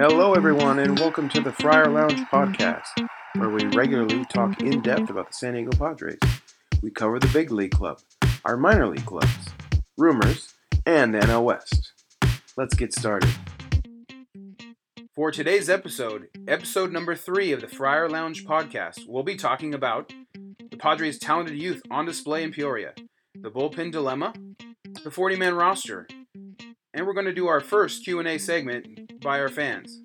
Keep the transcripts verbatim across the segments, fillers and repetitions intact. Hello, everyone, and welcome to the Friar Lounge Podcast, where we regularly talk in depth about the San Diego Padres. We cover the big league club, our minor league clubs, rumors, and the N L West. Let's get started. For today's episode, episode number three of the Friar Lounge Podcast, we'll be talking about the Padres' talented youth on display in Peoria, the bullpen dilemma, the forty-man roster, and we're going to do our first Q and A segment by our fans.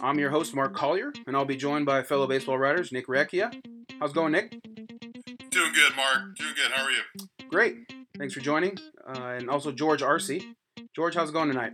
I'm your host, Mark Collier, and I'll be joined by fellow baseball writers Nick Recchia. How's it going, Nick? Doing good, Mark. Doing good. How are you? Great. Thanks for joining. Uh, and also George Arce. George, how's it going tonight?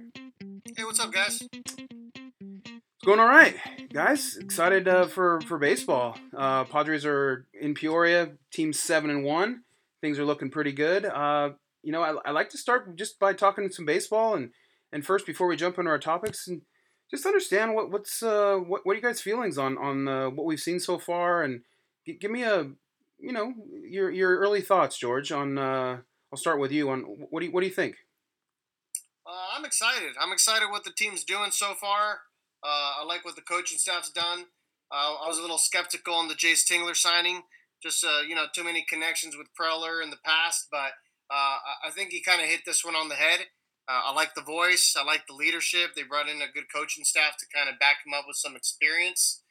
Hey, what's up, guys? It's going all right, guys. Excited uh, for for baseball. Uh, Padres are in Peoria, team seven and one. Things are looking pretty good. Uh, you know, I, I like to start just by talking some baseball, and, and first before we jump into our topics, and just understand what what's uh, what what are you guys' feelings on on uh, what we've seen so far, and g- give me a you know your your early thoughts, George. On uh, I'll start with you on what do you, what do you think? Uh, I'm excited. I'm excited what the team's doing so far. Uh, I like what the coaching staff's done. Uh, I was a little skeptical on the Jayce Tingler signing. Just, uh, you know, too many connections with Preller in the past. But uh, I think he kind of hit this one on the head. Uh, I like the voice. I like the leadership. They brought in a good coaching staff to kind of back him up with some experience.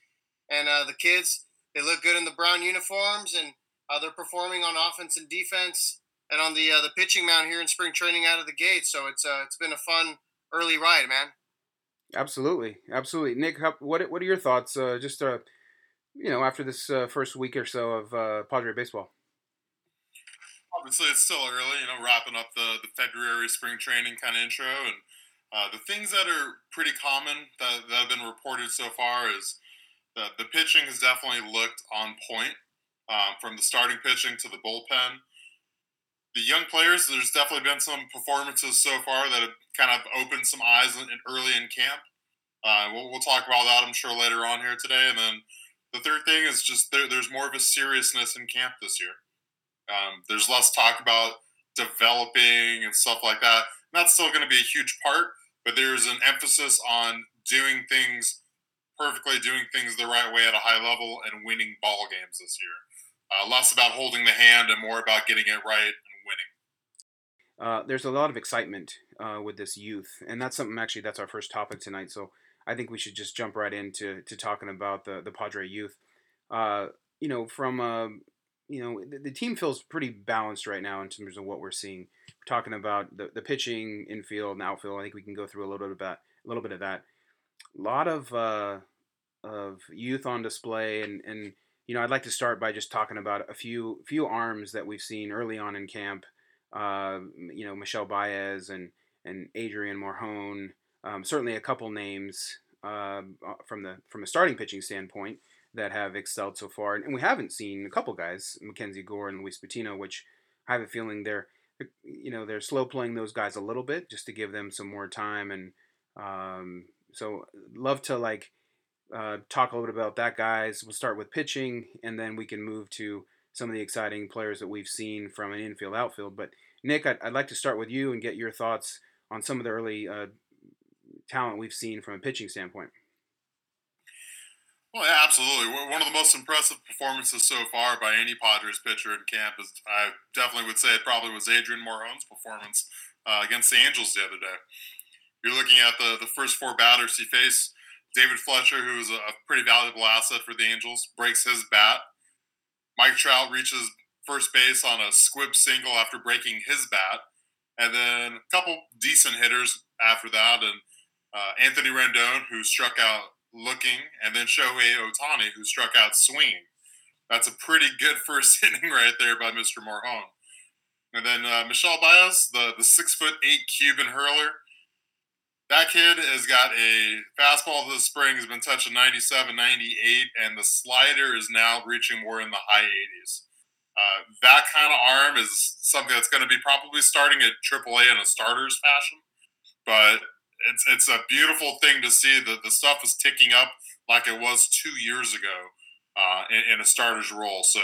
And uh, the kids, they look good in the brown uniforms. And uh, they're performing on offense and defense and on the uh, the pitching mound here in spring training out of the gate. So it's uh, it's been a fun early ride, man. Absolutely, absolutely, Nick. How, what what are your thoughts? Uh, just uh, you know, after this uh, first week or so of uh, Padre baseball. Obviously, it's still early. You know, wrapping up the, the February spring training kind of intro, and uh, the things that are pretty common that, that have been reported so far is that the pitching has definitely looked on point, um, from the starting pitching to the bullpen. The young players, there's definitely been some performances so far that have kind of opened some eyes in, in early in camp. Uh, we'll, we'll talk about that, I'm sure, later on here today. And then the third thing is just there, there's more of a seriousness in camp this year. Um, there's less talk about developing and stuff like that. And that's still going to be a huge part, but there's an emphasis on doing things perfectly, doing things the right way at a high level, and winning ball games this year. Uh, less about holding the hand and more about getting it right. Uh, there's a lot of excitement uh, with this youth, and that's something actually that's our first topic tonight. So I think we should just jump right into to talking about the, the Padre youth. Uh, you know, from uh, you know the, the team feels pretty balanced right now in terms of what we're seeing. We're talking about the, the pitching, infield, and outfield. I think we can go through a little bit of that. A little bit of that. A lot of uh, of youth on display, and, and you know I'd like to start by just talking about a few few arms that we've seen early on in camp. Uh, you know, Michel Báez and, and Adrián Morejón, um, certainly a couple names uh, from the from a starting pitching standpoint that have excelled so far. And we haven't seen a couple guys, Mackenzie Gore and Luis Patino, which I have a feeling they're, you know, they're slow playing those guys a little bit just to give them some more time. And um, so love to like uh, talk a little bit about that, guys. We'll start with pitching, and then we can move to some of the exciting players that we've seen from an infield, outfield. But Nick, I'd, I'd like to start with you and get your thoughts on some of the early uh, talent we've seen from a pitching standpoint. Well, yeah, absolutely. One of the most impressive performances so far by any Padres pitcher in camp is, I definitely would say it probably was Adrián Morejón's performance uh, against the Angels the other day. You're looking at the, the first four batters he faced. David Fletcher, who is a pretty valuable asset for the Angels, breaks his bat. Mike Trout reaches first base on a squib single after breaking his bat. And then a couple decent hitters after that. And uh, Anthony Rendon, who struck out looking, and then Shohei Ohtani, who struck out swinging. That's a pretty good first inning right there by Mister Morejón. And then uh, Michel Báez, the, the six foot eight Cuban hurler. That kid has got a fastball this spring, has been touching ninety-seven, ninety-eight, and the slider is now reaching more in the high eighties. Uh, that kind of arm is something that's going to be probably starting at triple A in a starter's fashion, but it's it's a beautiful thing to see that the stuff is ticking up like it was two years ago uh, in, in a starter's role. So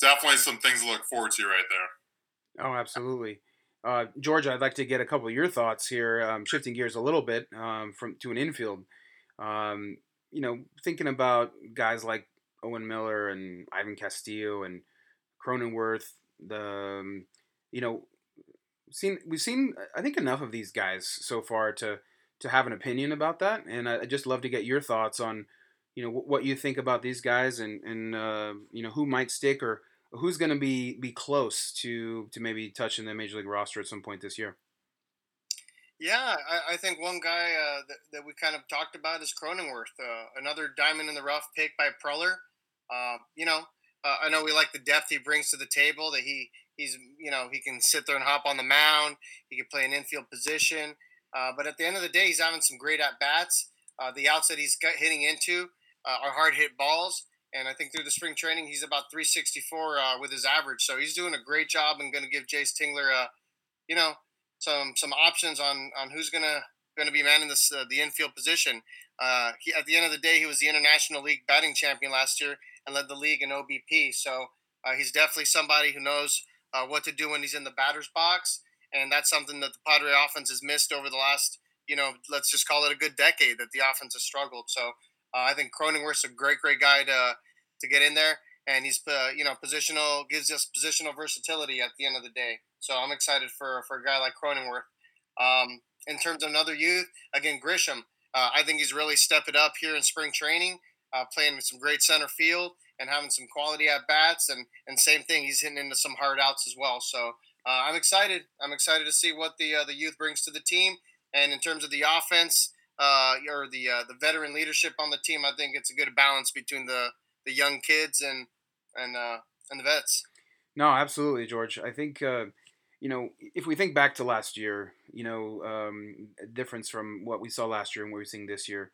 definitely some things to look forward to right there. Oh, absolutely. Uh, George, I'd like to get a couple of your thoughts here, um, shifting gears a little bit um, from to an infield. Um, you know, thinking about guys like Owen Miller and Ivan Castillo and Cronenworth. The um, you know, seen we've seen I think enough of these guys so far to to have an opinion about that, and I, I just love to get your thoughts on you know w- what you think about these guys and and uh, you know who might stick or. Who's going to be, be close to, to maybe touching the Major League roster at some point this year? Yeah, I, I think one guy uh, that, that we kind of talked about is Cronenworth, uh, another diamond in the rough pick by Preller. Uh, you know, uh, I know we like the depth he brings to the table, that he he's you know he can sit there and hop on the mound. He can play an infield position. Uh, but at the end of the day, he's having some great at-bats. Uh, the outs that he's hitting into uh, are hard-hit balls. And I think through the spring training, he's about three sixty-four uh, with his average. So he's doing a great job and going to give Jayce Tingler, uh, you know, some some options on on who's going to going to be manning this, uh, the infield position. Uh, he, at the end of the day, he was the International League batting champion last year and led the league in O B P. So uh, he's definitely somebody who knows uh, what to do when he's in the batter's box. And that's something that the Padre offense has missed over the last, you know, let's just call it a good decade that the offense has struggled. So uh, I think Cronenworth's a great, great guy to – to get in there, and he's uh, you know positional gives us positional versatility at the end of the day. So I'm excited for for a guy like Cronenworth. Um, in terms of another youth, again Grisham, uh, I think he's really stepped it up here in spring training, uh, playing with some great center field and having some quality at bats, and and same thing, he's hitting into some hard outs as well. So uh, I'm excited. I'm excited to see what the uh, the youth brings to the team, and in terms of the offense uh, or the uh, the veteran leadership on the team, I think it's a good balance between the the young kids and and uh, and the vets. No, absolutely, George. I think uh, you know if we think back to last year, you know, um, a difference from what we saw last year and what we're seeing this year,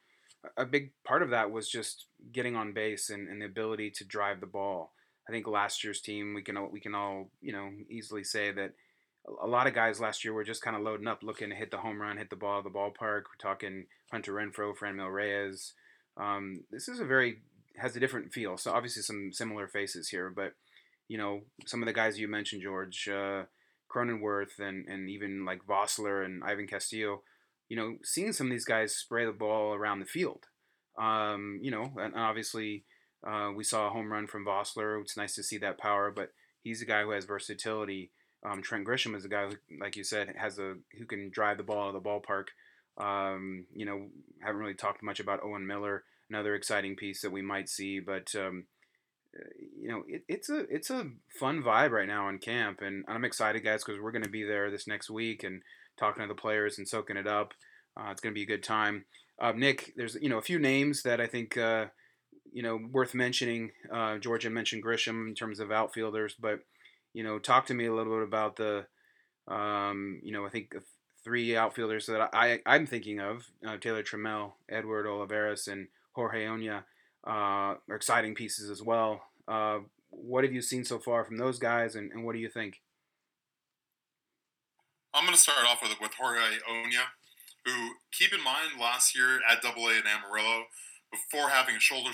a big part of that was just getting on base and, and the ability to drive the ball. I think last year's team, we can we can all you know easily say that a lot of guys last year were just kind of loading up, looking to hit the home run, hit the ball, the ballpark. We're talking Hunter Renfroe, Franmil Reyes. Um, this is a very has a different feel. So obviously some similar faces here, but you know, some of the guys you mentioned, George, uh, Cronenworth and, and even like Vossler and Ivan Castillo, you know, seeing some of these guys spray the ball around the field. Um, you know, and obviously uh, we saw a home run from Vossler. It's nice to see that power, but he's a guy who has versatility. Um, Trent Grisham is a guy who, like you said, has a, who can drive the ball out of the ballpark. Um, you know, haven't really talked much about Owen Miller, another exciting piece that we might see, but um, you know, it, it's a it's a fun vibe right now in camp, and I'm excited, guys, because we're going to be there this next week and talking to the players and soaking it up. Uh, it's going to be a good time. Uh, Nick, there's you know a few names that I think uh, you know worth mentioning. Uh, Georgia mentioned Grisham in terms of outfielders, but you know, talk to me a little bit about the um, you know I think three outfielders that I, I'm thinking of: uh, Taylor Trammell, Edward Olivares, and Jorge Oña uh, are exciting pieces as well. Uh, what have you seen so far from those guys, and, and what do you think? I'm going to start off with with Jorge Oña, who, keep in mind, last year at double A in Amarillo, before having a shoulder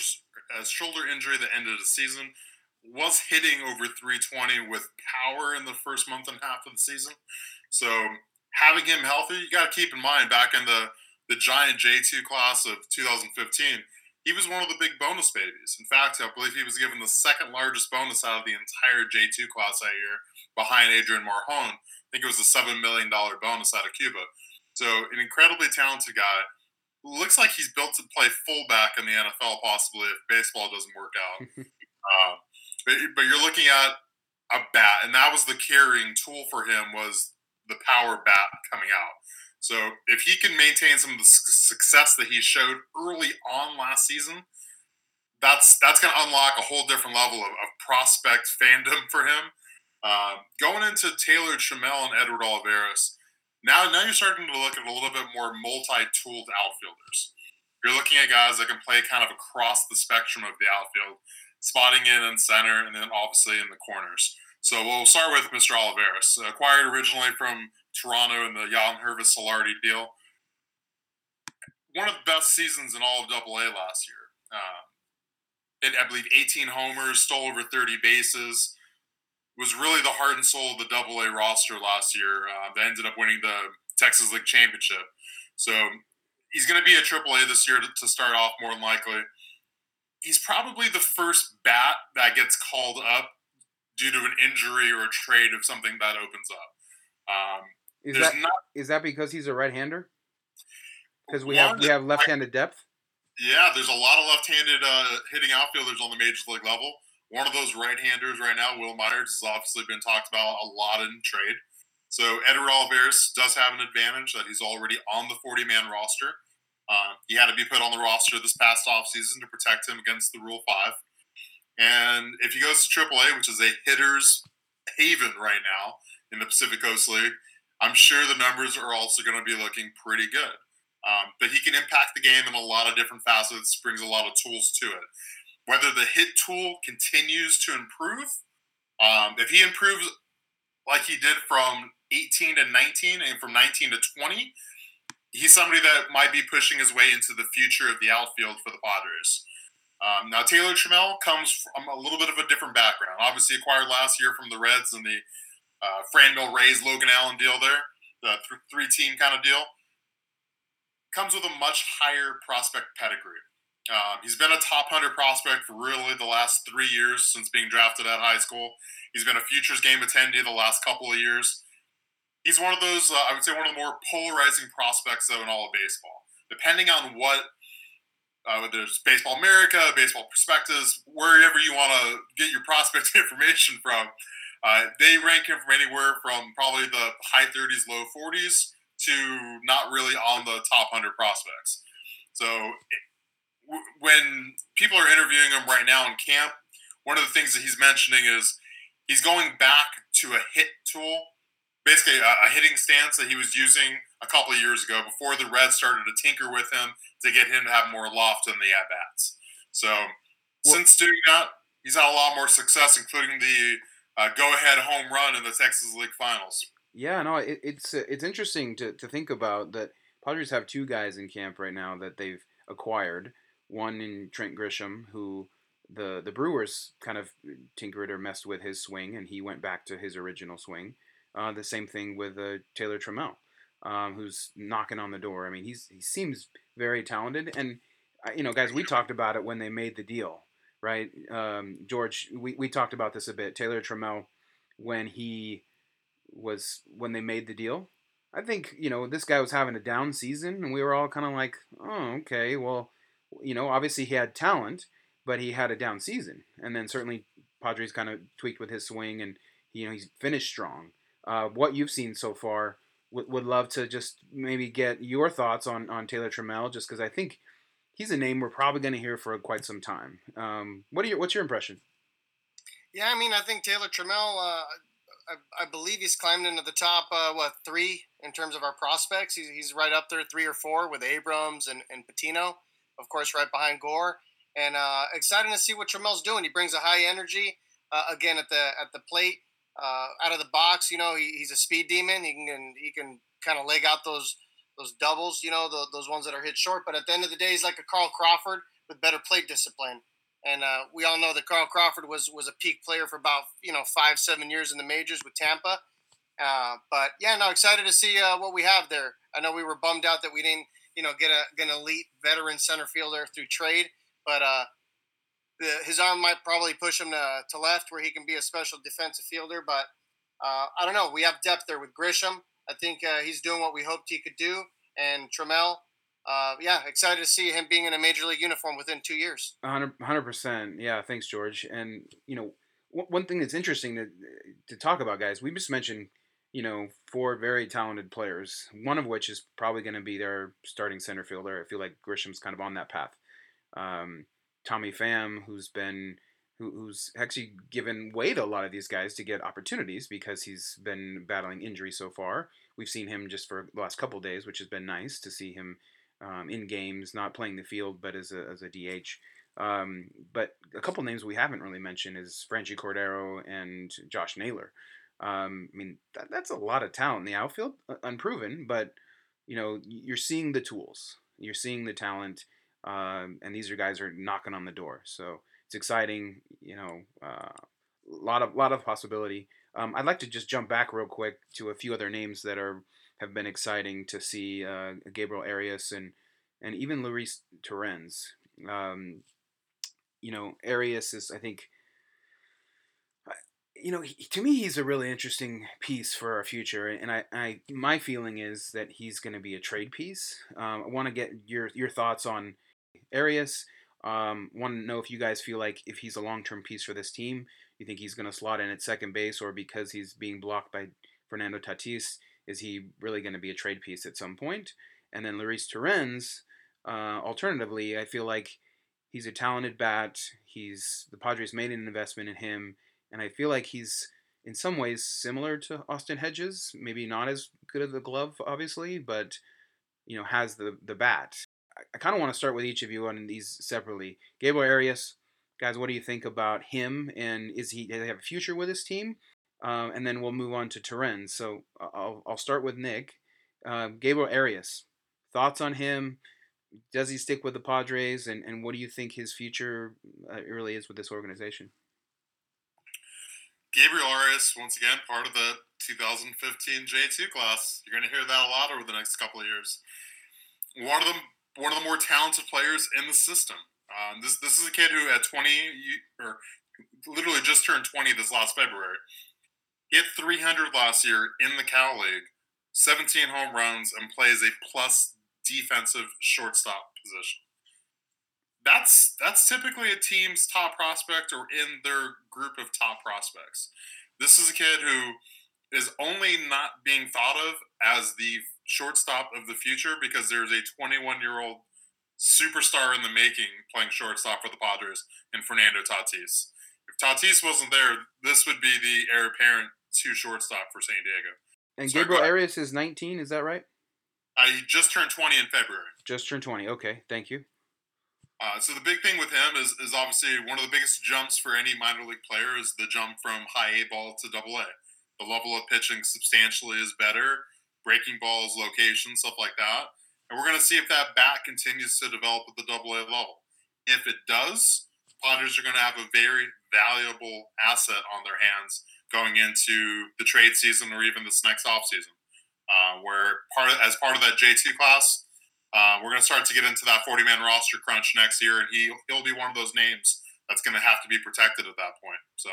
a shoulder injury that ended the season, was hitting over three twenty with power in the first month and a half of the season. So having him healthy, you got to keep in mind, back in the the giant J two class of two thousand fifteen, he was one of the big bonus babies. In fact, I believe he was given the second largest bonus out of the entire J two class that year, behind Adrián Morejón. I think it was a seven million dollars bonus out of Cuba. So an incredibly talented guy. Looks like he's built to play fullback in the N F L, possibly, if baseball doesn't work out. uh, but, but you're looking at a bat, and that was the carrying tool for him, was the power bat coming out. So if he can maintain some of the success that he showed early on last season, that's that's going to unlock a whole different level of, of prospect fandom for him. Uh, going into Taylor Trammell and Edward Olivares, now, now you're starting to look at a little bit more multi-tooled outfielders. You're looking at guys that can play kind of across the spectrum of the outfield, spotting in and center, and then obviously in the corners. So we'll start with Mister Olivares, acquired originally from Toronto in the Jan Hervis Solari deal. One of the best seasons in all of double A last year. Uh, it, I believe eighteen homers, stole over thirty bases. was really the heart and soul of the Double A roster last year. Uh, they ended up winning the Texas League Championship. So he's going to be at Triple A this year to, to start off, more than likely. He's probably the first bat that gets called up due to an injury or a trade of something that opens up. Um, is that not, is that because he's a right-hander? Because we have we have left-handed depth. Yeah, there's a lot of left-handed uh, hitting outfielders on the major league level. One of those right-handers right now, Will Myers, has obviously been talked about a lot in trade. So Edward Olivares does have an advantage that he's already on the forty-man roster. Uh, he had to be put on the roster this past offseason to protect him against the Rule five. And if he goes to triple A, which is a hitter's haven right now in the Pacific Coast League, I'm sure the numbers are also going to be looking pretty good. Um, but he can impact the game in a lot of different facets, brings a lot of tools to it. Whether the hit tool continues to improve, um, if he improves like he did from eighteen to nineteen and from nineteen to twenty, he's somebody that might be pushing his way into the future of the outfield for the Padres. Um, now, Taylor Trammell comes from a little bit of a different background. Obviously acquired last year from the Reds and the uh, Franmil Reyes, Logan Allen deal there, the th- three-team kind of deal. Comes with a much higher prospect pedigree. Um, he's been a top one hundred prospect for really the last three years since being drafted out of high school. He's been a Futures Game attendee the last couple of years. He's one of those, uh, I would say, one of the more polarizing prospects, though, in all of baseball. Depending on what, uh, whether it's Baseball America, Baseball Prospectus, wherever you want to get your prospect information from, uh, they rank him from anywhere from probably the high thirties, low forties, to not really on the top one hundred prospects. So it, when people are interviewing him right now in camp, one of the things that he's mentioning is he's going back to a hit tool, basically a, a hitting stance that he was using a couple of years ago before the Reds started to tinker with him to get him to have more loft in the at-bats. So well, since doing that, he's had a lot more success, including the uh, go-ahead home run in the Texas League Finals. Yeah, no, it, it's uh, it's interesting to, to think about that Padres have two guys in camp right now that they've acquired. One in Trent Grisham, who the, the Brewers kind of tinkered or messed with his swing, and he went back to his original swing. Uh, the same thing with uh, Taylor Trammell, um, who's knocking on the door. I mean, he's he seems very talented. And, you know, guys, we talked about it when they made the deal, right? Um, George, we, we talked about this a bit. Taylor Trammell, when he... was when they made the deal. I think, you know, this guy was having a down season, and we were all kind of like, oh, okay, well, you know, obviously he had talent, but he had a down season. And then certainly Padres kind of tweaked with his swing, and, you know, he's finished strong. Uh, what you've seen so far, w- would love to just maybe get your thoughts on, on Taylor Trammell, just because I think he's a name we're probably going to hear for quite some time. Um, what are your, what's your impression? Yeah, I mean, I think Taylor Trammell... Uh... I, I believe he's climbed into the top, uh, what, three in terms of our prospects. He's, he's right up there, three or four, with Abrams and, and Patino, of course, right behind Gore. And uh, exciting to see what Trammell's doing. He brings a high energy, uh, again, at the at the plate, uh, out of the box. You know, he, he's a speed demon. He can he can kind of leg out those those doubles, you know, the, those ones that are hit short. But at the end of the day, he's like a Carl Crawford with better plate discipline. And uh, we all know that Carl Crawford was, was a peak player for about, you know, five, seven years in the majors with Tampa. Uh, but, yeah, no, excited to see uh, what we have there. I know we were bummed out that we didn't, you know, get, a, get an elite veteran center fielder through trade. But uh, the, his arm might probably push him to, to left where he can be a special defensive fielder. But uh, I don't know. We have depth there with Grisham. I think uh, he's doing what we hoped he could do. And Trammell. Uh, yeah, excited to see him being in a major league uniform within two years. one hundred percent. Yeah, thanks, George. And, you know, w- one thing that's interesting to, to talk about, guys, we just mentioned, you know, four very talented players, one of which is probably going to be their starting center fielder. I feel like Grisham's kind of on that path. Um, Tommy Pham, who's been who, who's actually given way to a lot of these guys to get opportunities because he's been battling injury so far. We've seen him just for the last couple of days, which has been nice to see him. Um, in games, not playing the field, but as a as a D H. Um, but a couple names we haven't really mentioned is Franchy Cordero and Josh Naylor. Um, I mean, that, that's a lot of talent in the outfield, uh, unproven, but, you know, you're seeing the tools. You're seeing the talent, um, and these are guys are knocking on the door. So it's exciting, you know, uh, lot of lot of possibility. Um, I'd like to just jump back real quick to a few other names that are have been exciting to see. Uh, Gabriel Arias and and even Luis Torrens. Um, you know, Arias is, I think, you know, he, to me, he's a really interesting piece for our future. And I, I my feeling is that he's going to be a trade piece. Um, I want to get your your thoughts on Arias. Um, want to know if you guys feel like if he's a long-term piece for this team, you think he's going to slot in at second base, or because he's being blocked by Fernando Tatis, is he really going to be a trade piece at some point? And then Luis Torrens, uh, alternatively, I feel like he's a talented bat. He's the Padres made an investment in him, and I feel like he's in some ways similar to Austin Hedges, maybe not as good of the glove, obviously, but you know, has the, the bat. I kind of want to start with each of you on these separately. Gabriel Arias, guys, what do you think about him? And is he, do they have a future with this team? Um, and then we'll move on to Torrens. So I'll I'll start with Nick. Uh, Gabriel Arias, thoughts on him? Does he stick with the Padres? And, and what do you think his future uh, really is with this organization? Gabriel Arias, once again, part of the two thousand fifteen J two class. You're going to hear that a lot over the next couple of years. One of them. One of the more talented players in the system. Um, this this is a kid who at twenty, or literally just turned twenty this last February, hit three hundred last year in the Cal League, seventeen home runs, and plays a plus defensive shortstop position. That's that's typically a team's top prospect or in their group of top prospects. This is a kid who is only not being thought of as the shortstop of the future because there's a twenty-one-year-old superstar in the making playing shortstop for the Padres in Fernando Tatis. If Tatis wasn't there, this would be the heir apparent to shortstop for San Diego. And so Gabriel Arias is nineteen, is that right? Uh, he just turned twenty in February. Just turned twenty, okay, thank you. Uh, so the big thing with him is, is obviously one of the biggest jumps for any minor league player is the jump from high A ball to double A. The level of pitching substantially is better. Breaking balls, location, stuff like that. And we're going to see if that bat continues to develop at the double A level. If it does, Padres are going to have a very valuable asset on their hands going into the trade season or even this next offseason. Uh, where part of, as part of that J two class, uh, we're going to start to get into that forty-man roster crunch next year, and he, he'll be one of those names that's going to have to be protected at that point. So,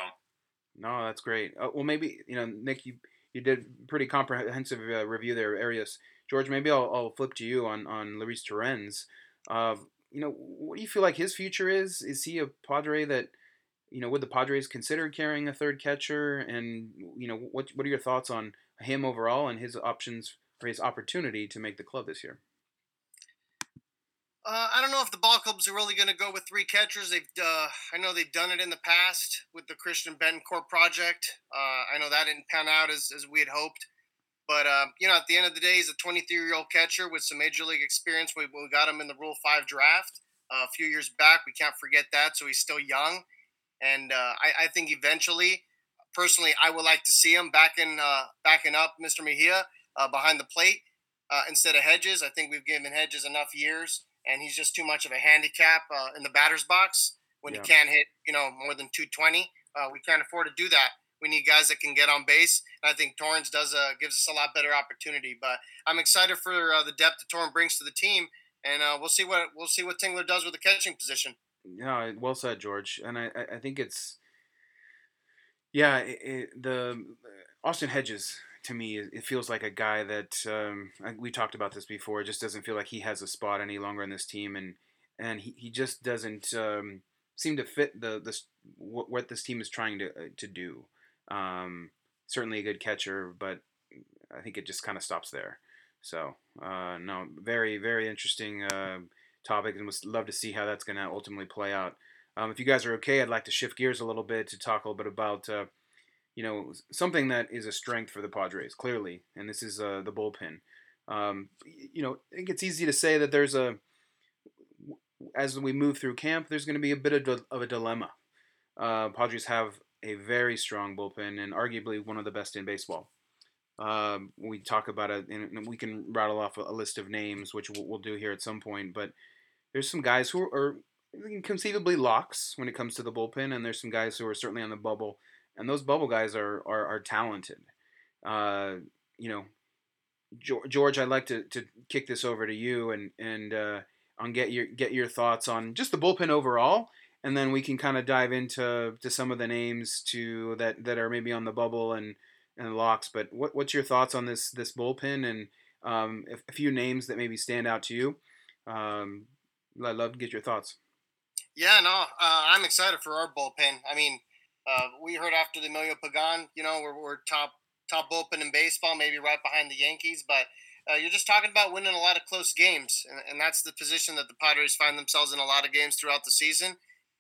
no, that's great. Uh, well, maybe, you know, Nick, you... You did pretty comprehensive uh, review there, Arias. George, maybe I'll, I'll flip to you on, on Luis Torrens. Uh, you know, what do you feel like his future is? Is he a Padre that, you know, would the Padres consider carrying a third catcher? And, you know, what what are your thoughts on him overall and his options for his opportunity to make the club this year? Uh, I don't know if the ball clubs are really going to go with three catchers. They've, uh, I know they've done it in the past with the Christian Betancourt project. Uh, I know that didn't pan out as, as we had hoped. But, uh, you know, at the end of the day, he's a twenty-three-year-old catcher with some major league experience. We, we got him in the Rule five draft uh, a few years back. We can't forget that, so he's still young. And uh, I, I think eventually, personally, I would like to see him backing, uh, backing up Mister Mejia uh, behind the plate uh, instead of Hedges. I think we've given Hedges enough years. And he's just too much of a handicap uh, in the batter's box when yeah. he can't hit, you know, more than two twenty. Uh, we can't afford to do that. We need guys that can get on base. And I think Torrens does a, gives us a lot better opportunity. But I'm excited for uh, the depth that Torrens brings to the team, and uh, we'll see what we'll see what Tingler does with the catching position. Yeah, well said, George. And I, I think it's, yeah, it, it, the Austin Hedges. To me, it feels like a guy that um, we talked about this before. It just doesn't feel like he has a spot any longer in this team, and and he, he just doesn't um, seem to fit the the what, what this team is trying to uh, to do. Um, certainly a good catcher, but I think it just kind of stops there. So uh, no, very very interesting uh, topic, and would love to see how that's going to ultimately play out. Um, if you guys are okay, I'd like to shift gears a little bit to talk a little bit about. Uh, You know, something that is a strength for the Padres, clearly, and this is uh, the bullpen. Um, you know, I think it's easy to say that there's a, as we move through camp, there's going to be a bit of, of a dilemma. Uh, Padres have a very strong bullpen and arguably one of the best in baseball. Um, we talk about it, and we can rattle off a list of names, which we'll, we'll do here at some point, but there's some guys who are conceivably locks when it comes to the bullpen, and there's some guys who are certainly on the bubble and those bubble guys are are, are talented. Uh, you know, George, I'd like to, to kick this over to you and and uh, on get your get your thoughts on just the bullpen overall, and then we can kind of dive into to some of the names to that, that are maybe on the bubble and, and locks. But what what's your thoughts on this this bullpen and um, a few names that maybe stand out to you? Um, I'd love to get your thoughts. Yeah, no, uh, I'm excited for our bullpen. I mean, uh, we heard after the Emilio Pagan, you know, we're we're top. top bullpen in baseball, maybe right behind the Yankees, but uh, you're just talking about winning a lot of close games, and, and that's the position that the Padres find themselves in a lot of games throughout the season,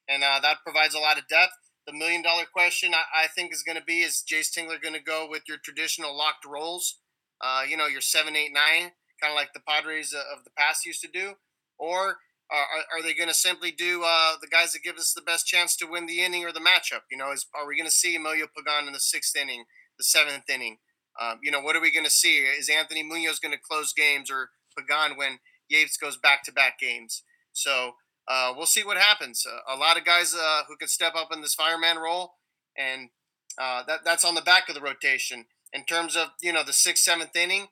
and uh, that provides a lot of depth. The million-dollar question I, I think is going to be, is Jayce Tingler going to go with your traditional locked roles, uh, you know, your seven, eight, nine, kind of like the Padres of the past used to do, or are, are they going to simply do uh, the guys that give us the best chance to win the inning or the matchup? You know, is, are we going to see Emilio Pagan in the sixth inning, the seventh inning? Um, you know, what are we going to see? Is Anthony Munoz going to close games or Pagan when Yates goes back-to-back games? So uh, we'll see what happens. Uh, a lot of guys uh, who can step up in this fireman role, and uh, that that's on the back of the rotation. In terms of, you know, the sixth, seventh inning,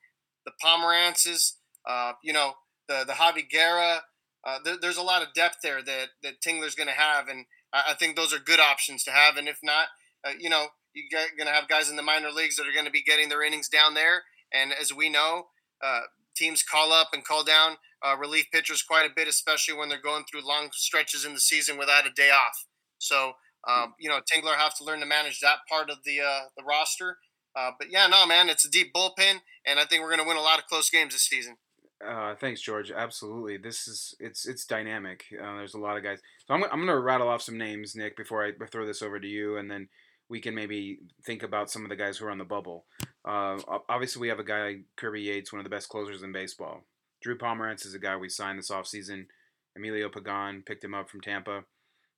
the Pomeranzes, uh, you know, the, the Javi Guerra, uh, there, there's a lot of depth there that, that Tingler's going to have, and I, I think those are good options to have. And if not, uh, you know, you're going to have guys in the minor leagues that are going to be getting their innings down there. And as we know, uh, teams call up and call down uh, relief pitchers quite a bit, especially when they're going through long stretches in the season without a day off. So, um, you know, Tingler have to learn to manage that part of the uh, the roster. Uh, but, yeah, no, man, it's a deep bullpen, and I think we're going to win a lot of close games this season. Uh, thanks, George. Absolutely. This is it's it's dynamic. Uh, there's a lot of guys. So I'm, I'm going to rattle off some names, Nick, before I throw this over to you, and then we can maybe think about some of the guys who are on the bubble. Uh, obviously, we have a guy like Kirby Yates, one of the best closers in baseball. Drew Pomeranz is a guy we signed this offseason. Emilio Pagan, picked him up from Tampa.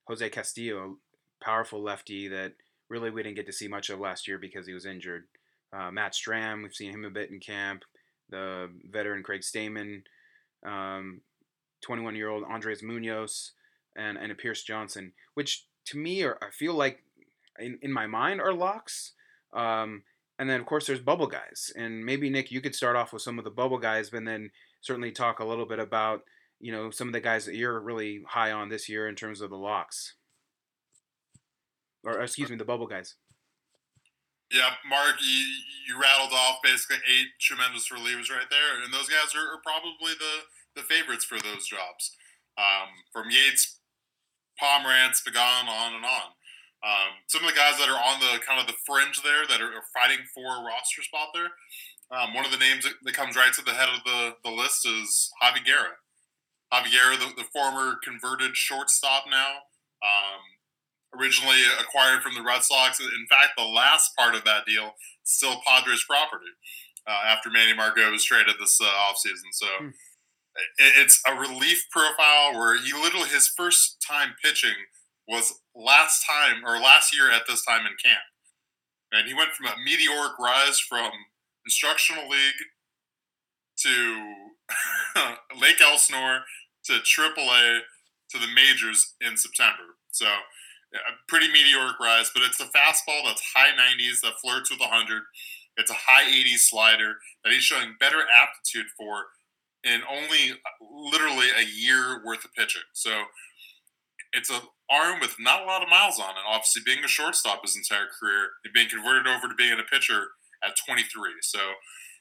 Jose Castillo, powerful lefty that really we didn't get to see much of last year because he was injured. Uh, Matt Strahm, we've seen him a bit in camp. The veteran Craig Stamen, um, twenty-one-year-old Andres Munoz, and, and a Pierce Johnson, which to me, are, I feel like, In, in my mind, are locks. Um, and then, of course, there's bubble guys. And maybe, Nick, you could start off with some of the bubble guys, but then certainly talk a little bit about, you know, some of the guys that you're really high on this year in terms of the locks. Or, excuse me, the bubble guys. Yeah, Mark, you, you rattled off basically eight tremendous relievers right there. And those guys are, are probably the, the favorites for those jobs. Um, from Yates, Pomeranz, Pagan, on and on. Um, some of the guys that are on the kind of the fringe there that are, are fighting for a roster spot there. Um, one of the names that, that comes right to the head of the, the list is Javi Guerra. Javi Guerra, the, the former converted shortstop now, um, originally acquired from the Red Sox. In fact, the last part of that deal still Padres property uh, after Manny Margot was traded this uh, offseason. So mm. it, it's a relief profile where he literally his first time pitching was last time or last year at this time in camp. And he went from a meteoric rise from instructional league to Lake Elsinore to triple A to the majors in September. So a pretty meteoric rise, but it's a fastball that's high nineties that flirts with one hundred. It's a high eighties slider that he's showing better aptitude for in only literally a year worth of pitching. So it's a arm with not a lot of miles on it, obviously being a shortstop his entire career and being converted over to being a pitcher at twenty-three. So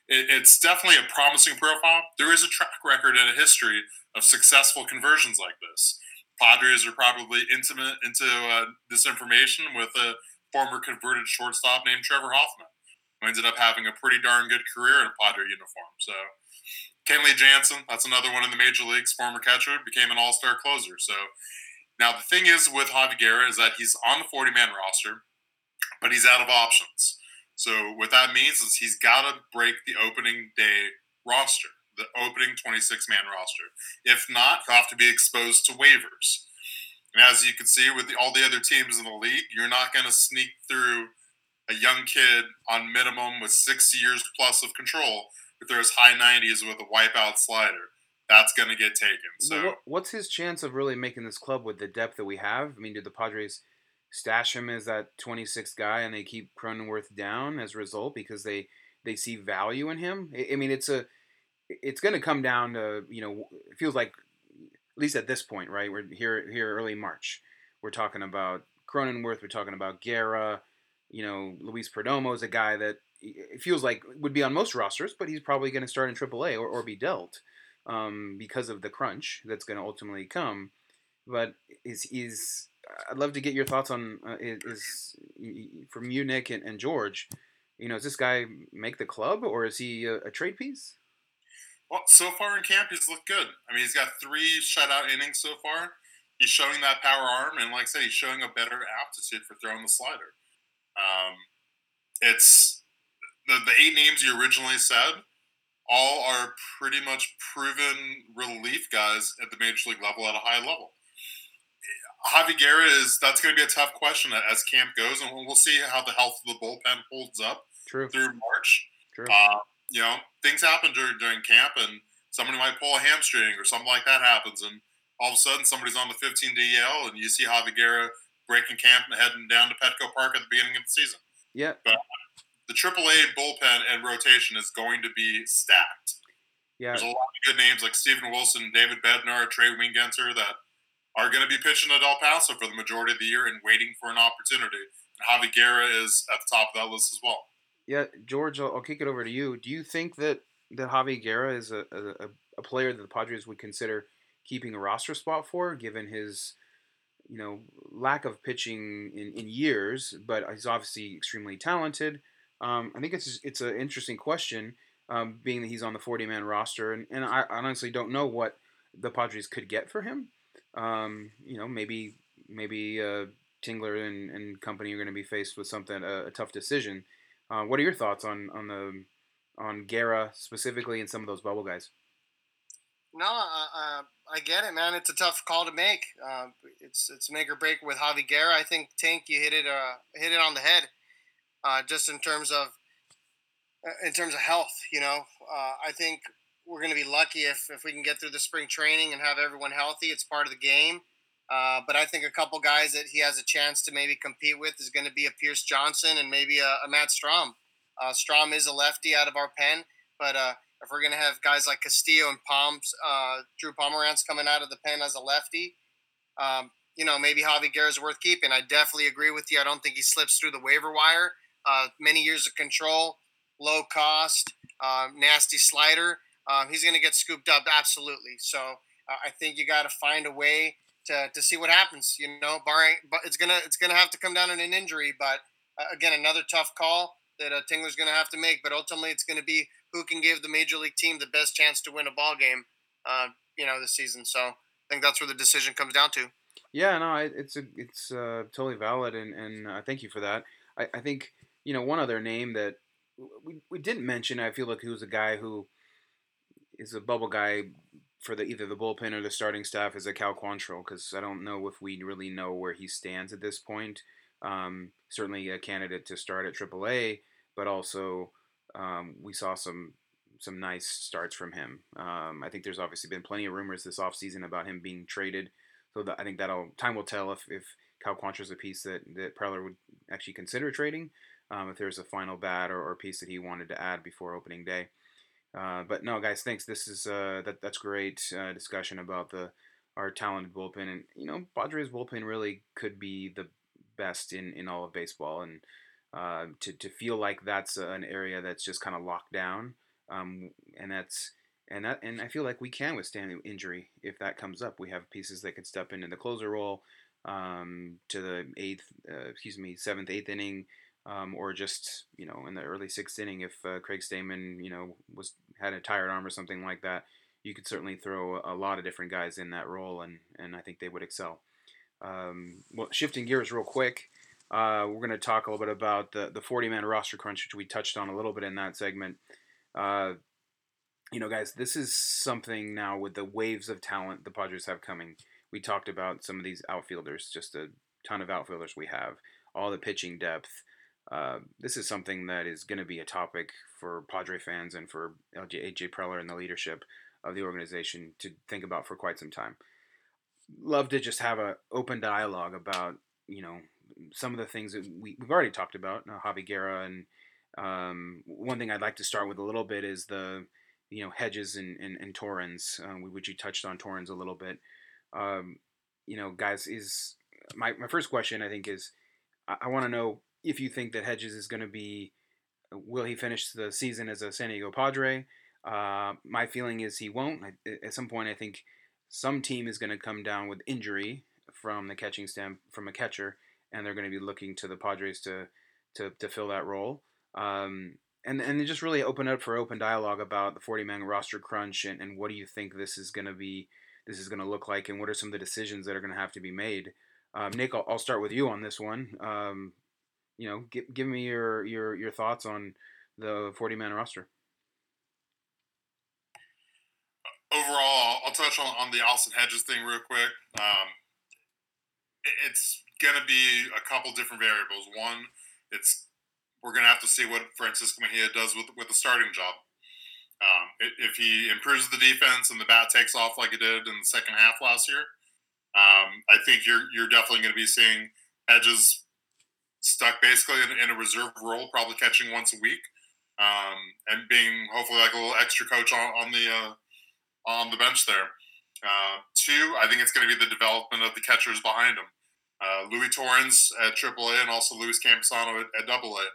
it, it's definitely a promising profile. There is a track record and a history of successful conversions like this. Padres are probably intimate into uh, this information with a former converted shortstop named Trevor Hoffman, who ended up having a pretty darn good career in a Padre uniform. So Kenley Jansen, that's another one in the major leagues, former catcher, became an all-star closer. So now, the thing is with Javi Guerra is that he's on the forty-man roster, but he's out of options. So what that means is he's got to break the opening day roster, the opening twenty-six-man roster. If not, he'll have to be exposed to waivers. And as you can see with the, all the other teams in the league, you're not going to sneak through a young kid on minimum with six years plus of control if there's high nineties with a wipeout slider. That's going to get taken. So, what's his chance of really making this club with the depth that we have? I mean, do the Padres stash him as that twenty-sixth guy, and they keep Cronenworth down as a result because they, they see value in him. I mean, it's a it's going to come down to, you know, it feels like, at least at this point, right? We're here here early March. We're talking about Cronenworth. We're talking about Guerra. You know, Luis Perdomo is a guy that it feels like would be on most rosters, but he's probably going to start in triple A or, or be dealt um, because of the crunch that's going to ultimately come. But is is I'd love to get your thoughts on uh, is from you, Nick, and, and George. You know, does this guy make the club, or is he a, a trade piece? Well, so far in camp, he's looked good. I mean, he's got three shutout innings so far. He's showing that power arm, and like I said, he's showing a better aptitude for throwing the slider. Um, it's the, the eight names you originally said, all are pretty much proven relief guys at the major league level at a high level. Javi Guerra is, that's going to be a tough question as camp goes, and we'll see how the health of the bullpen holds up True. Through March. True. Uh, you know, things happen during, during camp, and somebody might pull a hamstring or something like that happens, and all of a sudden somebody's on the fifteen D L, and you see Javi Guerra breaking camp and heading down to Petco Park at the beginning of the season. Yeah. But the triple A bullpen and rotation is going to be stacked. Yeah. There's a lot of good names like Steven Wilson, David Bednar, Trey Wingenser that are going to be pitching at El Paso for the majority of the year and waiting for an opportunity. And Javi Guerra is at the top of that list as well. Yeah, George, I'll, I'll kick it over to you. Do you think that, that Javi Guerra is a, a, a player that the Padres would consider keeping a roster spot for, given his, you know, lack of pitching in, in years, but he's obviously extremely talented? Um, I think it's it's an interesting question, um, being that he's on the forty-man roster, and, and I honestly don't know what the Padres could get for him. Um, you know, maybe maybe uh, Tingler and, and company are going to be faced with something a, a tough decision. Uh, what are your thoughts on on the on Guerra specifically and some of those bubble guys? No, uh, uh, I get it, man. It's a tough call to make. Uh, it's it's make or break with Javi Guerra. I think Tank, you hit it uh, hit it on the head. Uh, just in terms of in terms of health, you know, uh, I think we're going to be lucky if, if we can get through the spring training and have everyone healthy. It's part of the game. Uh, but I think a couple guys that he has a chance to maybe compete with is going to be a Pierce Johnson and maybe a, a Matt Strahm. Uh, Strahm is a lefty out of our pen, but uh, if we're going to have guys like Castillo and Palms, uh, Drew Pomeranz coming out of the pen as a lefty, um, you know, maybe Javi Guerra is worth keeping. I definitely agree with you. I don't think he slips through the waiver wire. Uh, many years of control, low cost, uh, nasty slider. Um, he's going to get scooped up, absolutely. So uh, I think you got to find a way to, to see what happens. You know, barring, but it's gonna it's gonna have to come down on an injury. But uh, again, another tough call that uh, Tingler's going to have to make. But ultimately, it's going to be who can give the major league team the best chance to win a ball game. Uh, you know, this season. So I think that's where the decision comes down to. Yeah, no, it's a, it's uh, totally valid, and and uh, thank you for that. I, I think. You know, one other name that we we didn't mention, I feel like he was a guy who is a bubble guy for the either the bullpen or the starting staff, is a Cal Quantrill, because I don't know if we really know where he stands at this point. Um, certainly a candidate to start at triple A, but also um, we saw some some nice starts from him. Um, I think there's obviously been plenty of rumors this offseason about him being traded, so the, I think that'll time will tell if, if Cal Quantrill's a piece that, that Preller would actually consider trading. Um, if there's a final bat or, or piece that he wanted to add before opening day. Uh, but no, guys, thanks. This is uh, that that's great uh, discussion about the our talented bullpen, and you know, Padres bullpen really could be the best in, in all of baseball, and uh, to to feel like that's an area that's just kind of locked down, um, and that's and that and I feel like we can withstand injury if that comes up. We have pieces that could step into the closer role um, to the eighth, uh, excuse me, seventh, eighth inning. Um, or just, you know, in the early sixth inning, if uh, Craig Stamen, you know, was had a tired arm or something like that, you could certainly throw a, a lot of different guys in that role, and, and I think they would excel. Um, well, shifting gears real quick, uh, we're going to talk a little bit about the, the forty-man roster crunch, which we touched on a little bit in that segment. Uh, you know, guys, this is something now with the waves of talent the Padres have coming. We talked about some of these outfielders, just a ton of outfielders we have, all the pitching depth. Uh, this is something that is going to be a topic for Padre fans and for A J Preller and the leadership of the organization to think about for quite some time. Love to just have an open dialogue about, you know, some of the things that we, we've already talked about, uh, Javi Guerra, and um, one thing I'd like to start with a little bit is the, you know, Hedges and, and, and Torrens, uh, which you touched on Torrens a little bit. Um, you know, guys, is my, my first question, I think, is I, I want to know if you think that Hedges is going to be, will he finish the season as a San Diego Padre? Uh, my feeling is he won't. I, at some point, I think some team is going to come down with injury from the catching stamp, from a catcher, and they're going to be looking to the Padres to to, to fill that role. Um, and and just really open up for open dialogue about the forty-man roster crunch and, and what do you think this is going to be, this is going to look like, and what are some of the decisions that are going to have to be made. Um, Nick, I'll, I'll start with you on this one. Um, you know, give, give me your, your, your thoughts on the forty-man roster. Overall, I'll touch on, on the Austin Hedges thing real quick. Um, it's going to be a couple different variables. One, it's we're going to have to see what Francisco Mejia does with with the starting job. Um, if he improves the defense and the bat takes off like it did in the second half last year, um, I think you're you're definitely going to be seeing Hedges stuck basically in, in a reserve role, probably catching once a week, um, and being hopefully like a little extra coach on, on the uh, on the bench there. Uh, two, I think it's going to be the development of the catchers behind him. Uh, Luis Torrens at triple A and also Luis Camposano at double A.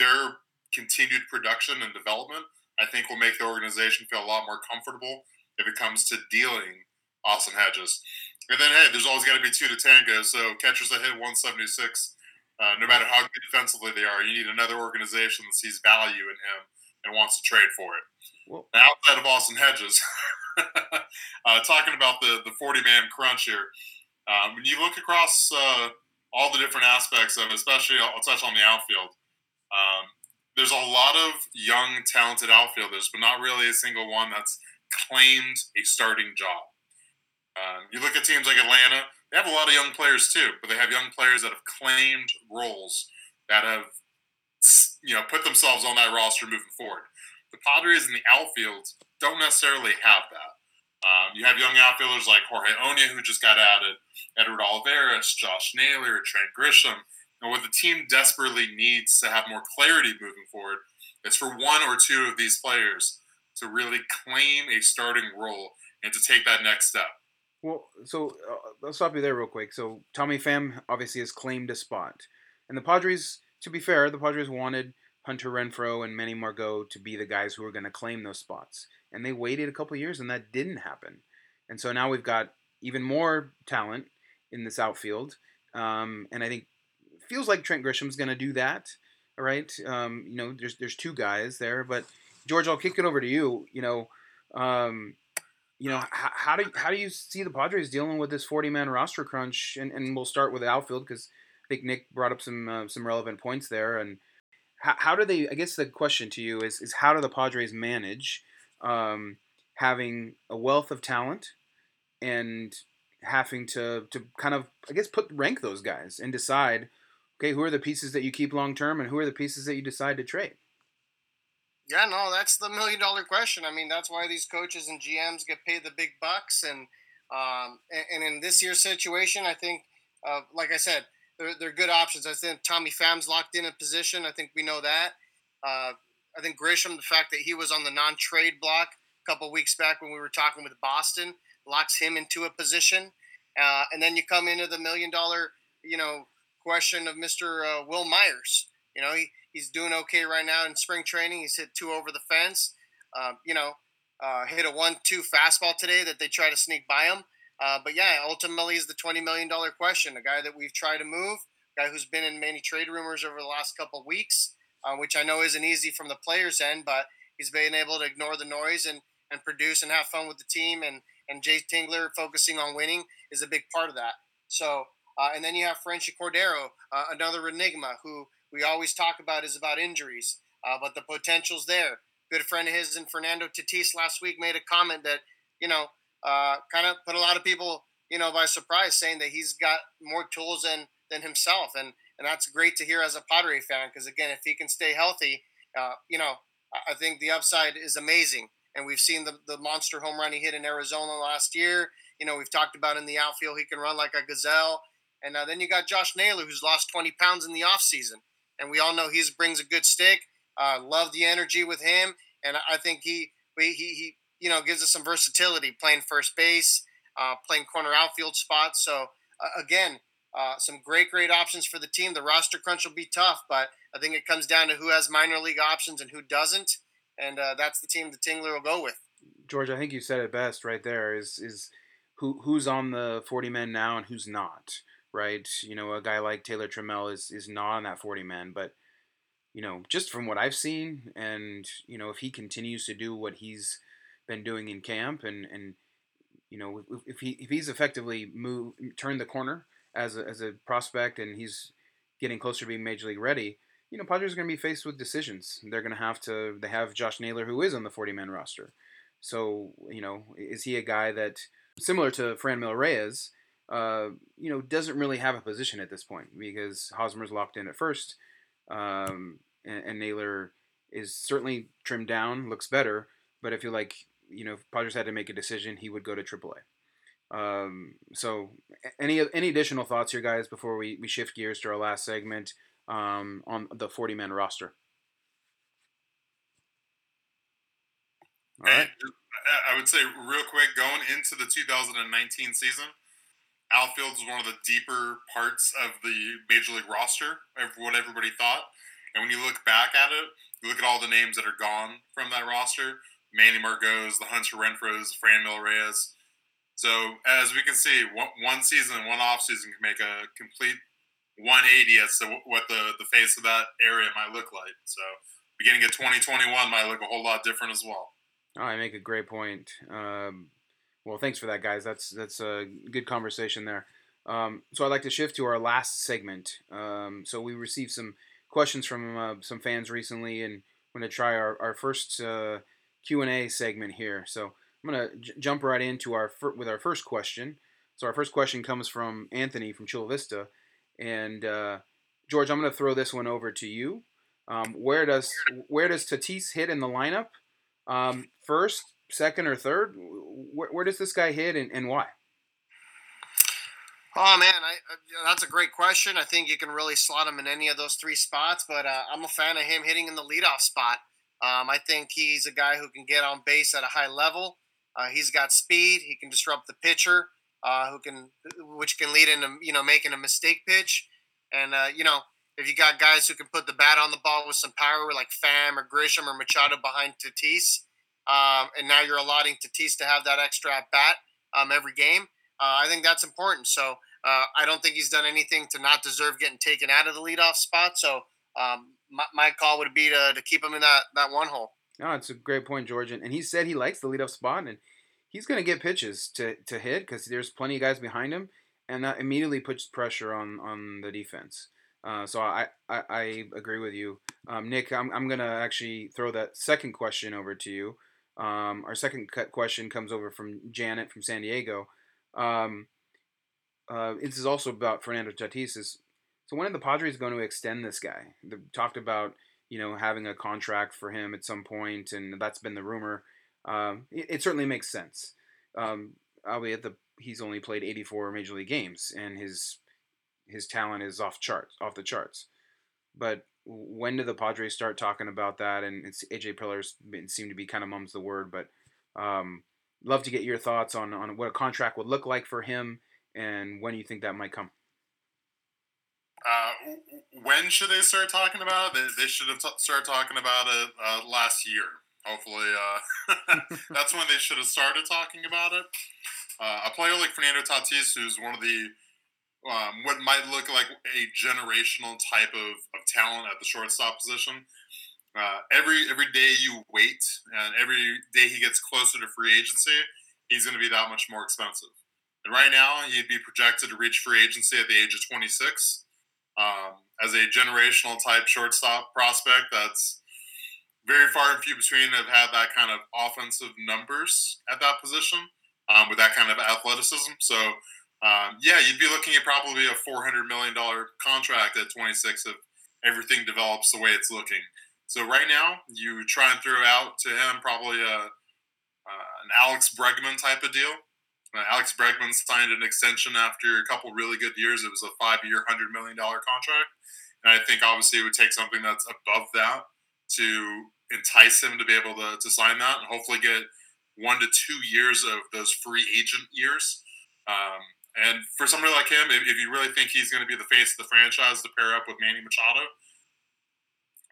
Their continued production and development, I think, will make the organization feel a lot more comfortable if it comes to dealing Austin Hedges. And then, hey, there's always got to be two to tango. So catchers that hit one seventy-six, uh, no matter how good defensively they are, you need another organization that sees value in him and wants to trade for it. Whoa. And outside of Austin Hedges, uh, talking about the, the forty-man crunch here, um, when you look across uh, all the different aspects of it, especially I'll, I'll touch on the outfield, um, there's a lot of young, talented outfielders, but not really a single one that's claimed a starting job. Um, you look at teams like Atlanta, they have a lot of young players too, but they have young players that have claimed roles that have, you know, put themselves on that roster moving forward. The Padres in the outfield don't necessarily have that. Um, you have young outfielders like Jorge Oña, who just got added, Edward Olivares, Josh Naylor, Trent Grisham. And what the team desperately needs to have more clarity moving forward is for one or two of these players to really claim a starting role and to take that next step. Well, so uh, I'll stop you there real quick. So Tommy Pham obviously has claimed a spot. And the Padres, to be fair, the Padres wanted Hunter Renfroe and Manny Margot to be the guys who are going to claim those spots. And they waited a couple of years, and that didn't happen. And so now we've got even more talent in this outfield. Um, and I think feels like Trent Grisham's going to do that, all right? Um, you know, there's there's two guys there, but George, I'll kick it over to you. You know, um, you know, h- how do you, how do you see the Padres dealing with this forty-man roster crunch? And and we'll start with the outfield because I think Nick brought up some uh, some relevant points there. And how, how do they? I guess the question to you is is how do the Padres manage um, having a wealth of talent and having to to kind of I guess put rank those guys and decide. Okay, who are the pieces that you keep long-term and who are the pieces that you decide to trade? Yeah, no, that's the million-dollar question. I mean, that's why these coaches and G Ms get paid the big bucks. And um, and, and in this year's situation, I think, uh, like I said, they're, they're good options. I think Tommy Pham's locked in a position. I think we know that. Uh, I think Grisham, the fact that he was on the non-trade block a couple weeks back when we were talking with Boston, locks him into a position. Uh, and then you come into the million-dollar, you know, question of Mister Uh, Will Myers. You know, he, he's doing okay right now in spring training. He's hit two over the fence. Uh, you know, uh, hit a one two fastball today that they try to sneak by him. Uh, but, yeah, ultimately is the twenty million dollars question. A guy that we've tried to move, a guy who's been in many trade rumors over the last couple of weeks, uh, which I know isn't easy from the players' end, but he's been able to ignore the noise and, and produce and have fun with the team. And, and Jayce Tingler focusing on winning is a big part of that. So, Uh, and then you have Franchy Cordero, uh, another enigma who we always talk about is about injuries, uh, but the potential's there. Good friend of his and Fernando Tatis last week made a comment that, you know, uh, kind of put a lot of people, you know, by surprise saying that he's got more tools than, than himself. And, and that's great to hear as a Padre fan because, again, if he can stay healthy, uh, you know, I think the upside is amazing. And we've seen the, the monster home run he hit in Arizona last year. You know, we've talked about in the outfield he can run like a gazelle. And uh, then you got Josh Naylor, who's lost twenty pounds in the offseason. And we all know he brings a good stick. Uh, love the energy with him. And I think he, he, he you know, gives us some versatility playing first base, uh, playing corner outfield spots. So, uh, again, uh, some great, great options for the team. The roster crunch will be tough, but I think it comes down to who has minor league options and who doesn't. And uh, that's the team the Tingler will go with. George, I think you said it best right there is is who who's on the forty men now and who's not, right? You know, a guy like Taylor Trammell is, is not on that forty men, but, you know, just from what I've seen and, you know, if he continues to do what he's been doing in camp and, and you know, if, if he if he's effectively moved, turned the corner as a, as a prospect and he's getting closer to being major league ready, you know, Padres are going to be faced with decisions. They're going to have to, they have Josh Naylor who is on the forty man roster. So, you know, is he a guy that, similar to Franmil Reyes, uh, you know, doesn't really have a position at this point because Hosmer's locked in at first, um, and, and Naylor is certainly trimmed down, looks better, but I feel like, you know, if Padres had to make a decision, he would go to triple A. Um, so any any additional thoughts here, guys, before we, we shift gears to our last segment um, on the forty-man roster? All right. I would say real quick, going into the two thousand nineteen season, outfield was one of the deeper parts of the Major League roster of what everybody thought. And when you look back at it, you look at all the names that are gone from that roster, Manny Margot's, the Hunter Renfroe's, Franmil Reyes. So as we can see, one, one season, one offseason can make a complete one eighty as to what the, the face of that area might look like. So beginning of twenty twenty-one might look a whole lot different as well. Oh, I make a great point. Um, well, thanks for that, guys. That's that's a good conversation there. Um, so I'd like to shift to our last segment. Um, so we received some questions from uh, some fans recently, and I'm going to try our, our first uh, Q and A segment here. So I'm going to j- jump right into our fir- with our first question. So our first question comes from Anthony from Chula Vista. And, uh, George, I'm going to throw this one over to you. Um, where does where does Tatis hit in the lineup? Um, first, second, or third? Where, where does this guy hit, and, and why? Oh man, I, I, that's a great question. I think you can really slot him in any of those three spots, but uh, I'm a fan of him hitting in the leadoff spot. Um, I think he's a guy who can get on base at a high level. Uh, he's got speed. He can disrupt the pitcher, uh, who can, which can lead into you know making a mistake pitch, and uh, you know. If you got guys who can put the bat on the ball with some power, like Pham or Grisham or Machado behind Tatis, um, and now you're allotting Tatis to have that extra at bat um, every game, uh, I think that's important. So uh, I don't think he's done anything to not deserve getting taken out of the leadoff spot. So um, my, my call would be to, to keep him in that, that one hole. No, it's a great point, George. And, and he said he likes the leadoff spot, and he's going to get pitches to, to hit because there's plenty of guys behind him, and that immediately puts pressure on, on the defense. Uh, so I, I, I agree with you. Um, Nick, I'm I'm going to actually throw that second question over to you. Um, our second cut question comes over from Janet from San Diego. Um, uh, this is also about Fernando Tatis. Is, so when are the Padres going to extend this guy? They talked about, you know, having a contract for him at some point, and that's been the rumor. Um, it, it certainly makes sense. Um, albeit the, he's only played eighty-four Major League games, and his... His talent is off charts, off the charts. But when do the Padres start talking about that? And it's A J Preller seemed to be kind of mum's the word, but um, love to get your thoughts on, on what a contract would look like for him and when you think that might come. Uh, when should they start talking about it? They, they should have t- started talking about it uh, last year. Hopefully, uh, that's when they should have started talking about it. Uh, a player like Fernando Tatis, who's one of the Um, what might look like a generational type of, of talent at the shortstop position. Uh, every every day you wait and every day he gets closer to free agency, he's going to be that much more expensive. And right now, he'd be projected to reach free agency at the age of twenty-six um, as a generational type shortstop prospect. That's very far and few between that have had that kind of offensive numbers at that position um, with that kind of athleticism. So, Um, yeah, you'd be looking at probably a four hundred million dollars contract at twenty-six if everything develops the way it's looking. So right now, you try and throw out to him probably a, uh, an Alex Bregman type of deal, Uh, Alex Bregman signed an extension after a couple really good years. It was a five-year, one hundred million dollars contract. And I think obviously it would take something that's above that to entice him to be able to, to sign that and hopefully get one to two years of those free agent years. Um, and for somebody like him, if, if you really think he's going to be the face of the franchise to pair up with Manny Machado,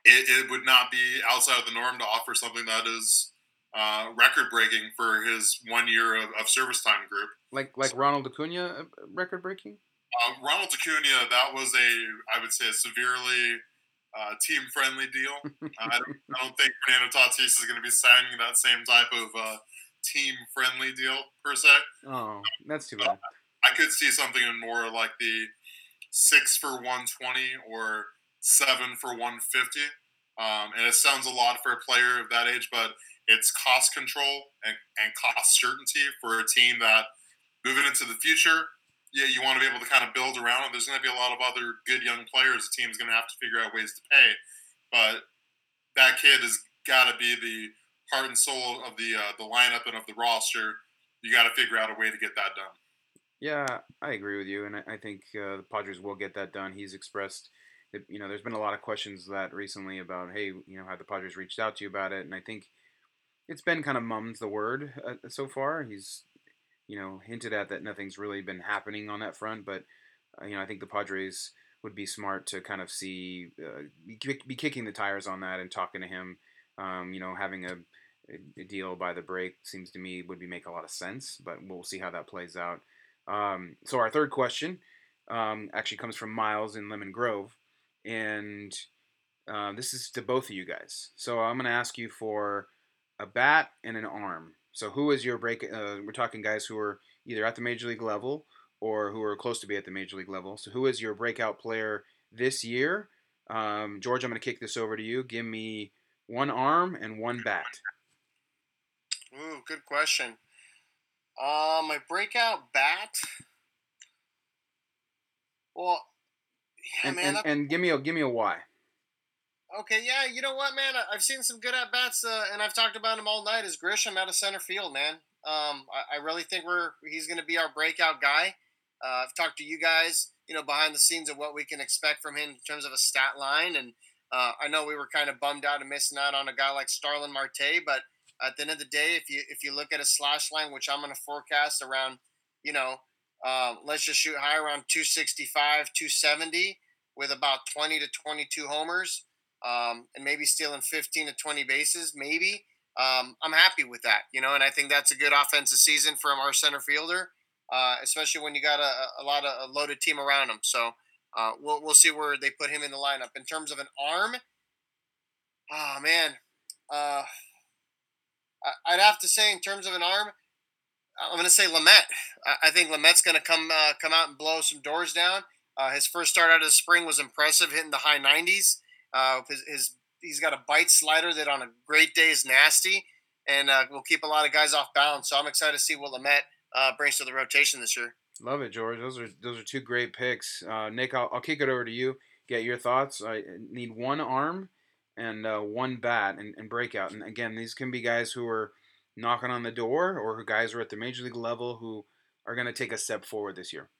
it, it would not be outside of the norm to offer something that is uh, record-breaking for his one year of, of service time group. Like like so, Ronald Acuna record-breaking? Uh, Ronald Acuna, that was a, I would say, a severely uh, team-friendly deal. uh, I, don't, I don't think Fernando Tatis is going to be signing that same type of uh, team-friendly deal, per se. Oh, that's too bad. Uh, I could see something in more like the six for one twenty or seven for one fifty. Um, and it sounds a lot for a player of that age, but it's cost control and, and cost certainty for a team that, moving into the future, yeah, you want to be able to kind of build around it. There's going to be a lot of other good young players. The team's going to have to figure out ways to pay. But that kid has got to be the heart and soul of the uh, the lineup and of the roster. You got to figure out a way to get that done. Yeah, I agree with you, and I think uh, the Padres will get that done. He's expressed that, you know, there's been a lot of questions that recently about, hey, you know, have the Padres reached out to you about it? And I think it's been kind of mum's the word uh, so far. He's, you know, hinted at that nothing's really been happening on that front. But, uh, you know, I think the Padres would be smart to kind of see, uh, be, be kicking the tires on that and talking to him. Um, you know, having a, a deal by the break seems to me would be make a lot of sense, but we'll see how that plays out. Um, so our third question um, actually comes from Miles in Lemon Grove. And uh, this is to both of you guys. So I'm going to ask you for a bat and an arm. So who is your break? Uh, we're talking guys who are either at the major league level or who are close to be at the major league level. So who is your breakout player this year? Um, George, I'm going to kick this over to you. Give me one arm and one bat. Ooh, good question. Uh, my breakout bat. Well, yeah, and, man. And, and give me a give me a why. Okay, yeah, you know what, man? I've seen some good at-bats, uh, and I've talked about him all night, is Grisham out of center field, man. Um, I, I really think we're he's going to be our breakout guy. Uh, I've talked to you guys, you know, behind the scenes of what we can expect from him in terms of a stat line, and uh, I know we were kind of bummed out and missing out on a guy like Starlin Marte, but at the end of the day, if you if you look at a slash line, which I'm going to forecast around, you know, uh, let's just shoot high around two sixty-five, two seventy with about twenty to twenty-two homers. Um, and maybe stealing fifteen to twenty bases, maybe. Um, I'm happy with that, you know, and I think that's a good offensive season from our center fielder, uh, especially when you got a, a lot of a loaded team around him. So uh, we'll we'll see where they put him in the lineup. In terms of an arm, oh, man, uh, I'd have to say in terms of an arm, I'm going to say Lamet. I think Lamet's going to come uh, come out and blow some doors down. Uh, his first start out of the spring was impressive, hitting the high nineties. Uh, his, his he's got a bite slider that on a great day is nasty, and uh, will keep a lot of guys off balance. So I'm excited to see what Lamet uh, brings to the rotation this year. Love it, George. Those are those are two great picks. Uh, Nick, I'll, I'll kick it over to you. Get your thoughts. I need one arm and uh, one bat and, and breakout. And again, these can be guys who are knocking on the door or who guys who are at the major league level who are going to take a step forward this year.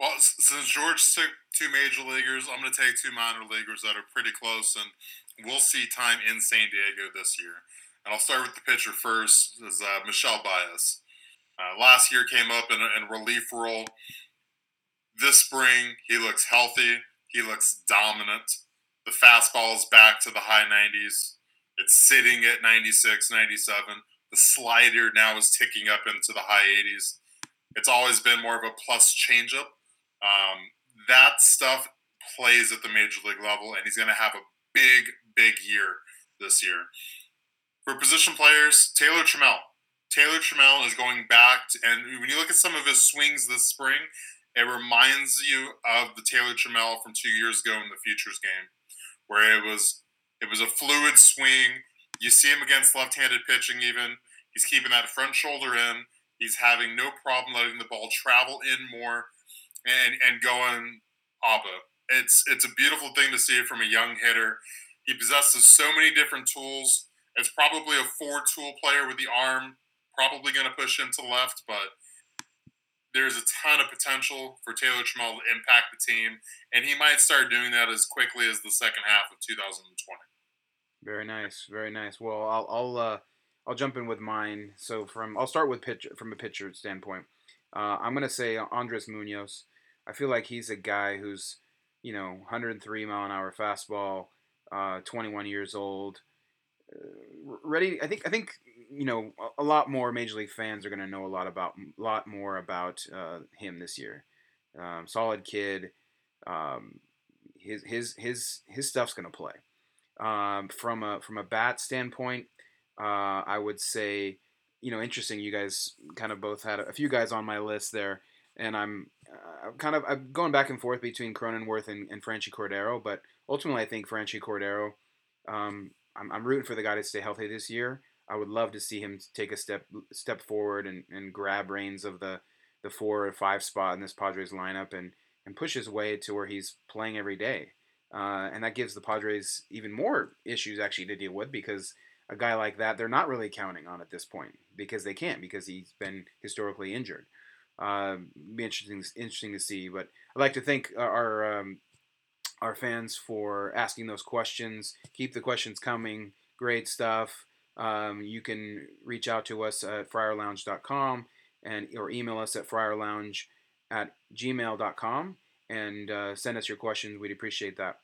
Well, since George took two major leaguers, I'm going to take two minor leaguers that are pretty close, and we'll see time in San Diego this year. And I'll start with the pitcher first, is uh, Michel Báez. Uh, last year came up in a in relief role. This spring, he looks healthy. He looks dominant. The fastball is back to the high nineties. It's sitting at ninety-six, ninety-seven. The slider now is ticking up into the high eighties. It's always been more of a plus changeup. Um, that stuff plays at the major league level, and he's going to have a big, big year this year. For position players, Taylor Trammell. Taylor Trammell is going back to, and when you look at some of his swings this spring, it reminds you of the Taylor Trammell from two years ago in the Futures game, where it was it was a fluid swing. You see him against left-handed pitching even. He's keeping that front shoulder in. He's having no problem letting the ball travel in more. And and going oppo. It's it's a beautiful thing to see from a young hitter. He possesses so many different tools. It's probably a four-tool player with the arm, probably going to push him to the left, but there's a ton of potential for Taylor Trammell to impact the team, and he might start doing that as quickly as the second half of two thousand twenty. Very nice, very nice. Well, I'll I'll uh, I'll jump in with mine. So from I'll start with pitch from a pitcher standpoint. Uh, I'm gonna say Andres Munoz. I feel like he's a guy who's, you know, one hundred three mile an hour fastball, uh, twenty-one years old, uh, ready. I think I think you know a lot more Major League fans are gonna know a lot about a lot more about uh, him this year. Um, solid kid. Um, his his his his stuff's gonna play. Um, from a from a bat standpoint, uh, I would say, you know, interesting. You guys kind of both had a, a few guys on my list there, and I'm uh, kind of I'm going back and forth between Cronenworth and, and Franchy Cordero, but ultimately I think Franchy Cordero. Um, I'm, I'm rooting for the guy to stay healthy this year. I would love to see him take a step step forward and, and grab reins of the, the four or five spot in this Padres lineup and, and push his way to where he's playing every day. Uh, and that gives the Padres even more issues actually to deal with, because a guy like that, they're not really counting on at this point because they can't, because he's been historically injured. Uh, be interesting, interesting to see, but I'd like to thank our, um, our fans for asking those questions. Keep the questions coming. Great stuff. Um, you can reach out to us at friar lounge dot com and, or email us at friar lounge at gmail dot com. And uh, send us your questions. We'd appreciate that.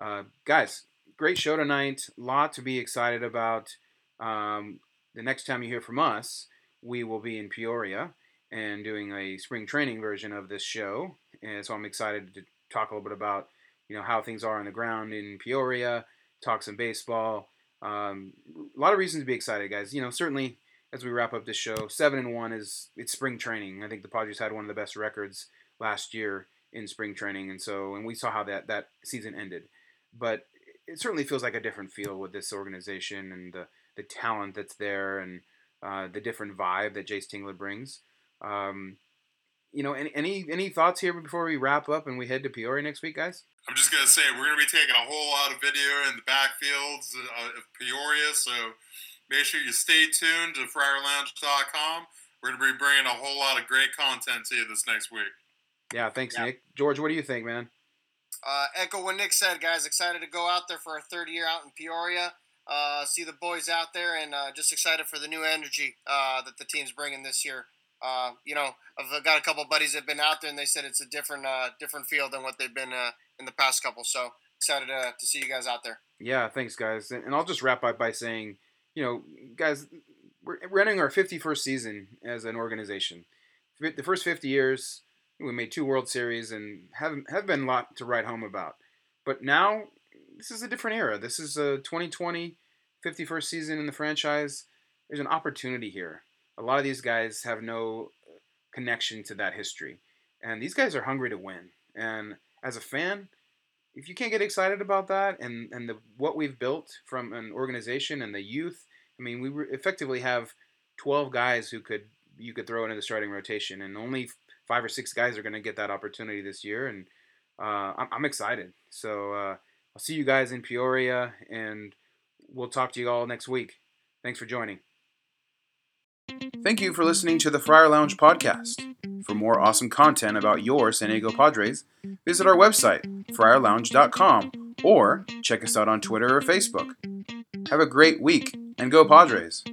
Uh, guys, great show tonight. A lot to be excited about. Um, the next time you hear from us, we will be in Peoria and doing a spring training version of this show. And so I'm excited to talk a little bit about, you know, how things are on the ground in Peoria, talk some baseball. Um, a lot of reasons to be excited, guys. You know, certainly as we wrap up this show, seven and one is it's spring training. I think the Padres had one of the best records last year in spring training, and so and we saw how that, that season ended. But it certainly feels like a different feel with this organization and the, the talent that's there and uh, the different vibe that Jayce Tingler brings. Um, you know, any, any any thoughts here before we wrap up and we head to Peoria next week, guys? I'm just going to say we're going to be taking a whole lot of video in the backfields of Peoria, so make sure you stay tuned to friar lounge dot com. We're going to be bringing a whole lot of great content to you this next week. Yeah, thanks, yeah. Nick. George, what do you think, man? Uh, echo what Nick said, guys. Excited to go out there for our third year out in Peoria, uh, see the boys out there, and uh, just excited for the new energy uh, that the team's bringing this year. Uh, you know, I've got a couple buddies that have been out there, and they said it's a different uh, different feel than what they've been uh, in the past couple. So excited to, to see you guys out there. Yeah, thanks, guys. And I'll just wrap up by saying, you know, guys, we're running our fifty-first season as an organization. The first fifty years, we made two World Series and have have been a lot to write home about. But now, this is a different era. This is a twenty twenty, fifty-first season in the franchise. There's an opportunity here. A lot of these guys have no connection to that history. And these guys are hungry to win. And as a fan, if you can't get excited about that and, and the what we've built from an organization and the youth, I mean, we re- effectively have twelve guys who could you could throw into the starting rotation, and only five or six guys are going to get that opportunity this year, and uh, I'm, I'm excited. So uh, I'll see you guys in Peoria, and we'll talk to you all next week. Thanks for joining. Thank you for listening to the Friar Lounge Podcast. For more awesome content about your San Diego Padres, visit our website, friar lounge dot com, or check us out on Twitter or Facebook. Have a great week, and go Padres!